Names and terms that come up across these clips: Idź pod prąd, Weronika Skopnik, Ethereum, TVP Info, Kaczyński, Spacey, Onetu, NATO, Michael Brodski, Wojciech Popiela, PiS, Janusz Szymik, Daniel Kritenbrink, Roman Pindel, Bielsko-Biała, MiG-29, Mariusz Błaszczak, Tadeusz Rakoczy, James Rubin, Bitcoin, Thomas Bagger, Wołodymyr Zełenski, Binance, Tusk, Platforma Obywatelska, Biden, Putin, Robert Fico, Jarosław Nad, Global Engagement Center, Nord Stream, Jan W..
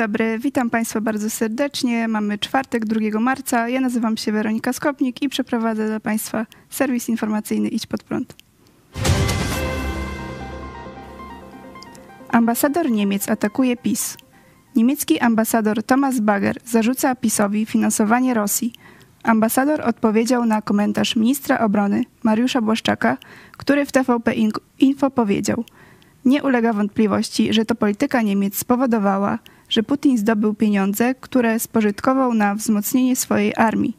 dobry, witam Państwa bardzo serdecznie. Mamy czwartek, 2 marca. Ja nazywam się Weronika Skopnik i przeprowadzę dla Państwa serwis informacyjny Idź pod prąd. Ambasador Niemiec atakuje PiS. Niemiecki ambasador Thomas Bagger zarzuca PiS-owi finansowanie Rosji. Ambasador odpowiedział na komentarz ministra obrony Mariusza Błaszczaka, który w TVP Info powiedział: nie ulega wątpliwości, że to polityka Niemiec spowodowała, że Putin zdobył pieniądze, które spożytkował na wzmocnienie swojej armii.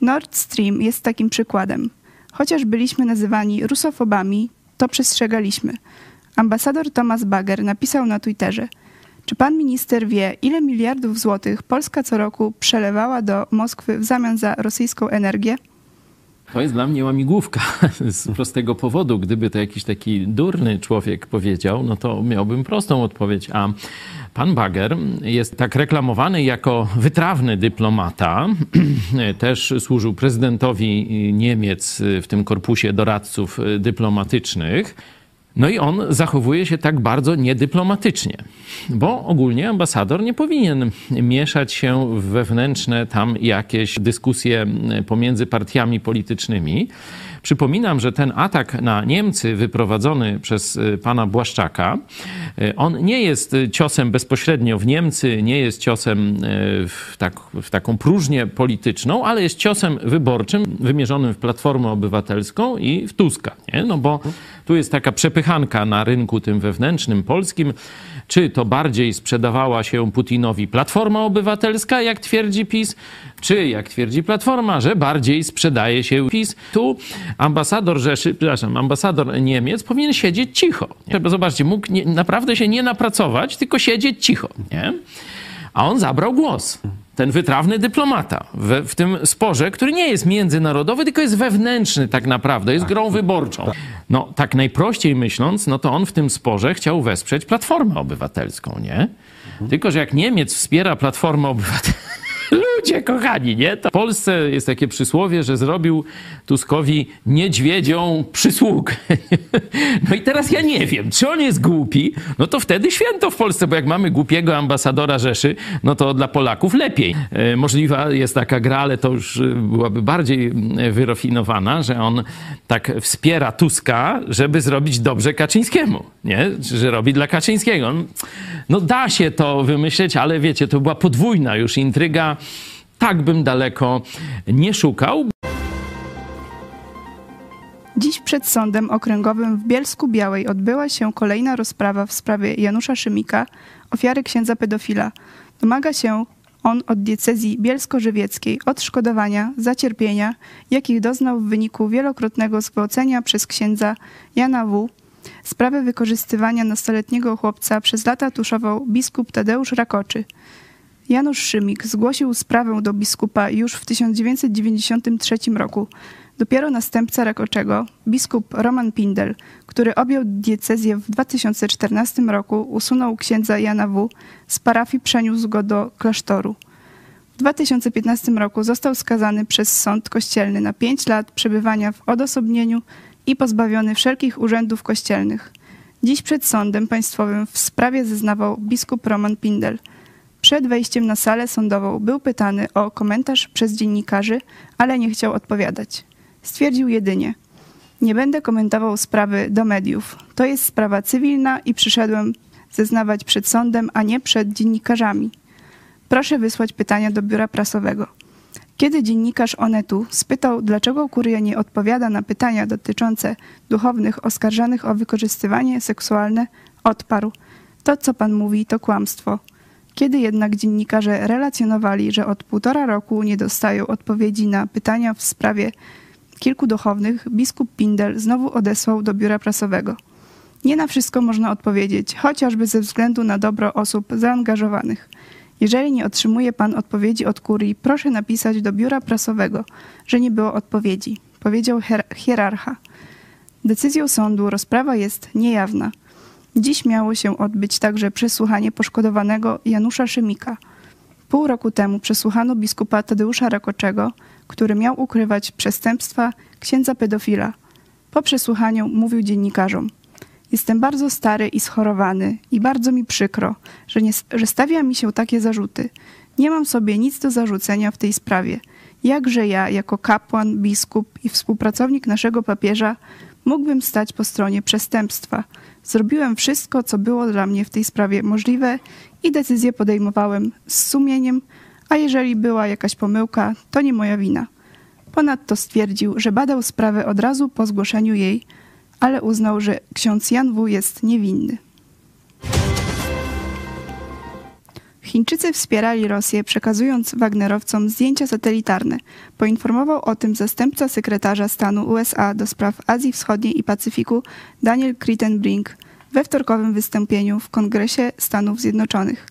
Nord Stream jest takim przykładem. Chociaż byliśmy nazywani rusofobami, to przestrzegaliśmy. Ambasador Thomas Bagger napisał na Twitterze: czy pan minister wie, ile miliardów złotych Polska co roku przelewała do Moskwy w zamian za rosyjską energię? To jest dla mnie łamigłówka z prostego powodu. Gdyby to jakiś taki durny człowiek powiedział, no to miałbym prostą odpowiedź. A pan Bagger jest tak reklamowany jako wytrawny dyplomata. Też służył prezydentowi Niemiec w tym korpusie doradców dyplomatycznych. No i on zachowuje się tak bardzo niedyplomatycznie, bo ogólnie ambasador nie powinien mieszać się w wewnętrzne tam jakieś dyskusje pomiędzy partiami politycznymi. Przypominam, że ten atak na Niemcy wyprowadzony przez pana Błaszczaka, on nie jest ciosem bezpośrednio w Niemcy, nie jest ciosem w taką próżnię polityczną, ale jest ciosem wyborczym wymierzonym w Platformę Obywatelską i w Tuska, nie? No bo tu jest taka przepychanka na rynku tym wewnętrznym polskim. Czy to bardziej sprzedawała się Putinowi Platforma Obywatelska, jak twierdzi PiS, czy, jak twierdzi Platforma, że bardziej sprzedaje się PiS. Tu ambasador Niemiec powinien siedzieć cicho. Zobaczcie, mógł naprawdę się nie napracować, tylko siedzieć cicho, nie? A on zabrał głos. Ten wytrawny dyplomata w tym sporze, który nie jest międzynarodowy, tylko jest wewnętrzny tak naprawdę, jest grą wyborczą. No tak najprościej myśląc, no to on w tym sporze chciał wesprzeć Platformę Obywatelską, nie? Tylko że jak Niemiec wspiera Platformę Obywatelską, ludzie kochani, nie? To w Polsce jest takie przysłowie, że zrobił Tuskowi niedźwiedzią przysługę. No i teraz ja nie wiem, czy on jest głupi, no to wtedy święto w Polsce, bo jak mamy głupiego ambasadora Rzeszy, no to dla Polaków lepiej. Możliwa jest taka gra, ale to już byłaby bardziej wyrofinowana, że on tak wspiera Tuska, żeby zrobić dobrze Kaczyńskiemu, nie? Że robi dla Kaczyńskiego. No da się to wymyśleć, ale wiecie, to była podwójna już intryga. Tak bym daleko nie szukał. Dziś przed Sądem Okręgowym w Bielsku Białej odbyła się kolejna rozprawa w sprawie Janusza Szymika, ofiary księdza pedofila. Domaga się on od diecezji bielsko-żywieckiej odszkodowania za cierpienia, jakich doznał w wyniku wielokrotnego zgwałcenia przez księdza Jana W. Sprawę wykorzystywania nastoletniego chłopca przez lata tuszował biskup Tadeusz Rakoczy. Janusz Szymik zgłosił sprawę do biskupa już w 1993 roku. Dopiero następca Rakoczego, biskup Roman Pindel, który objął diecezję w 2014 roku, usunął księdza Jana W. z parafii, przeniósł go do klasztoru. W 2015 roku został skazany przez sąd kościelny na 5 lat przebywania w odosobnieniu i pozbawiony wszelkich urzędów kościelnych. Dziś przed sądem państwowym w sprawie zeznawał biskup Roman Pindel. Przed wejściem na salę sądową był pytany o komentarz przez dziennikarzy, ale nie chciał odpowiadać. Stwierdził jedynie: nie będę komentował sprawy do mediów. To jest sprawa cywilna i przyszedłem zeznawać przed sądem, a nie przed dziennikarzami. Proszę wysłać pytania do biura prasowego. Kiedy dziennikarz Onetu spytał, dlaczego kuria nie odpowiada na pytania dotyczące duchownych oskarżanych o wykorzystywanie seksualne, odparł: to, co pan mówi, to kłamstwo. Kiedy jednak dziennikarze relacjonowali, że od 1,5 roku nie dostają odpowiedzi na pytania w sprawie kilku duchownych, biskup Pindel znowu odesłał do biura prasowego: nie na wszystko można odpowiedzieć, chociażby ze względu na dobro osób zaangażowanych. Jeżeli nie otrzymuje pan odpowiedzi od kurii, proszę napisać do biura prasowego, że nie było odpowiedzi, powiedział hierarcha. Decyzją sądu rozprawa jest niejawna. Dziś miało się odbyć także przesłuchanie poszkodowanego Janusza Szymika. Pół roku temu przesłuchano biskupa Tadeusza Rakoczego, który miał ukrywać przestępstwa księdza pedofila. Po przesłuchaniu mówił dziennikarzom: Jestem bardzo stary i schorowany i bardzo mi przykro, że stawia mi się takie zarzuty. Nie mam sobie nic do zarzucenia w tej sprawie. Jakże ja, jako kapłan, biskup i współpracownik naszego papieża, mógłbym stać po stronie przestępstwa. Zrobiłem wszystko, co było dla mnie w tej sprawie możliwe i decyzję podejmowałem z sumieniem, a jeżeli była jakaś pomyłka, to nie moja wina. Ponadto stwierdził, że badał sprawę od razu po zgłoszeniu jej, ale uznał, że ksiądz Jan W. jest niewinny. Chińczycy wspierali Rosję, przekazując Wagnerowcom zdjęcia satelitarne. Poinformował o tym zastępca sekretarza stanu USA do spraw Azji Wschodniej i Pacyfiku Daniel Kritenbrink we wtorkowym wystąpieniu w Kongresie Stanów Zjednoczonych.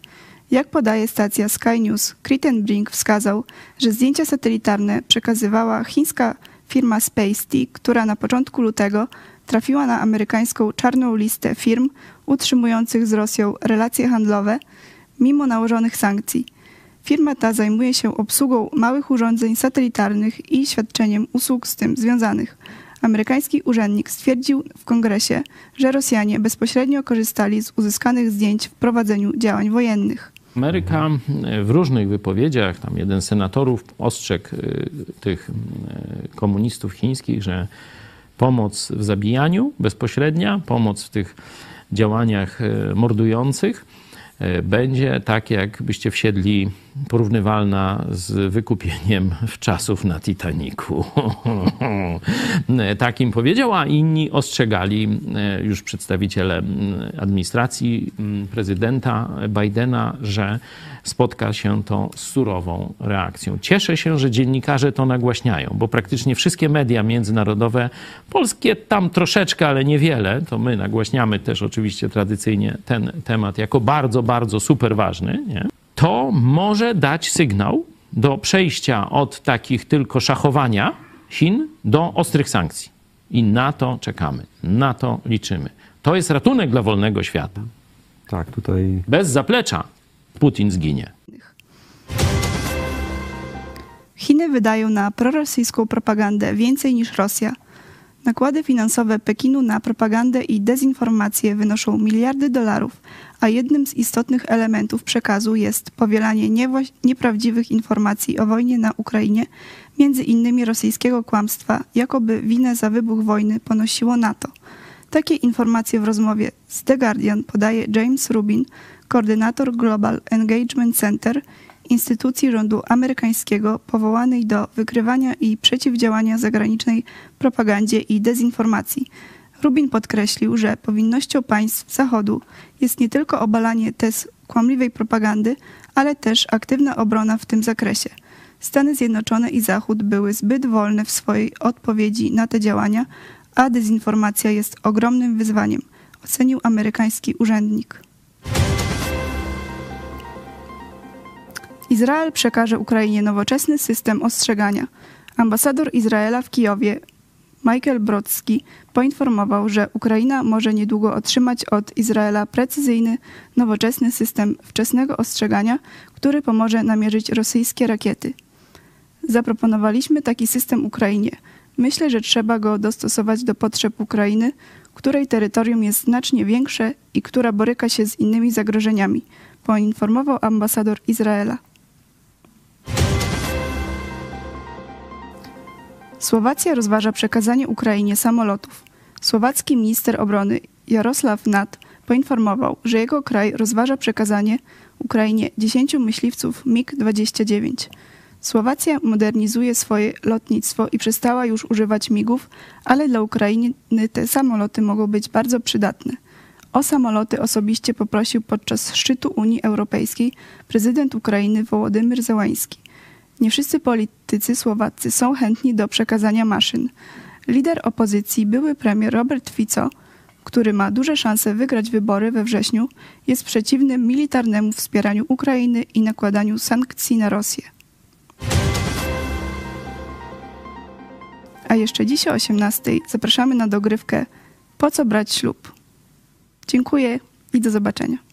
Jak podaje stacja Sky News, Kritenbrink wskazał, że zdjęcia satelitarne przekazywała chińska firma Spacey, która na początku lutego trafiła na amerykańską czarną listę firm utrzymujących z Rosją relacje handlowe mimo nałożonych sankcji. Firma ta zajmuje się obsługą małych urządzeń satelitarnych i świadczeniem usług z tym związanych. Amerykański urzędnik stwierdził w kongresie, że Rosjanie bezpośrednio korzystali z uzyskanych zdjęć w prowadzeniu działań wojennych. Ameryka w różnych wypowiedziach, tam jeden z senatorów ostrzegł tych komunistów chińskich, że pomoc w zabijaniu bezpośrednia, pomoc w tych działaniach mordujących będzie tak, jakbyście wsiedli, porównywalna z wykupieniem czasów na Titanicu. Takim powiedział, a inni ostrzegali już przedstawiciele administracji prezydenta Bidena, że spotka się to z surową reakcją. Cieszę się, że dziennikarze to nagłaśniają, bo praktycznie wszystkie media międzynarodowe, polskie tam troszeczkę, ale niewiele, to my nagłaśniamy też oczywiście tradycyjnie ten temat jako bardzo, bardzo super ważny, nie? To może dać sygnał do przejścia od takich tylko szachowania Chin do ostrych sankcji. I na to czekamy, na to liczymy. To jest ratunek dla wolnego świata. Tak, tutaj. Bez zaplecza Putin zginie. Chiny wydają na prorosyjską propagandę więcej niż Rosja. Nakłady finansowe Pekinu na propagandę i dezinformację wynoszą miliardy dolarów, a jednym z istotnych elementów przekazu jest powielanie nieprawdziwych informacji o wojnie na Ukrainie, między innymi rosyjskiego kłamstwa, jakoby winę za wybuch wojny ponosiło NATO. Takie informacje w rozmowie z The Guardian podaje James Rubin, koordynator Global Engagement Center, instytucji rządu amerykańskiego powołanej do wykrywania i przeciwdziałania zagranicznej propagandzie i dezinformacji. Rubin podkreślił, że powinnością państw Zachodu jest nie tylko obalanie tez kłamliwej propagandy, ale też aktywna obrona w tym zakresie. Stany Zjednoczone i Zachód były zbyt wolne w swojej odpowiedzi na te działania, a dezinformacja jest ogromnym wyzwaniem, ocenił amerykański urzędnik. Izrael przekaże Ukrainie nowoczesny system ostrzegania. Ambasador Izraela w Kijowie Michael Brodski poinformował, że Ukraina może niedługo otrzymać od Izraela precyzyjny, nowoczesny system wczesnego ostrzegania, który pomoże namierzyć rosyjskie rakiety. Zaproponowaliśmy taki system Ukrainie. Myślę, że trzeba go dostosować do potrzeb Ukrainy, której terytorium jest znacznie większe i która boryka się z innymi zagrożeniami, poinformował ambasador Izraela. Słowacja rozważa przekazanie Ukrainie samolotów. Słowacki minister obrony Jarosław Nad poinformował, że jego kraj rozważa przekazanie Ukrainie 10 myśliwców MiG-29. Słowacja modernizuje swoje lotnictwo i przestała już używać MiG-ów, ale dla Ukrainy te samoloty mogą być bardzo przydatne. O samoloty osobiście poprosił podczas szczytu Unii Europejskiej prezydent Ukrainy Wołodymyr Zełenski. Nie wszyscy politycy słowaccy są chętni do przekazania maszyn. Lider opozycji, były premier Robert Fico, który ma duże szanse wygrać wybory we wrześniu, jest przeciwny militarnemu wspieraniu Ukrainy i nakładaniu sankcji na Rosję. A jeszcze dzisiaj o 18:00 zapraszamy na dogrywkę Po co brać ślub? Dziękuję i do zobaczenia.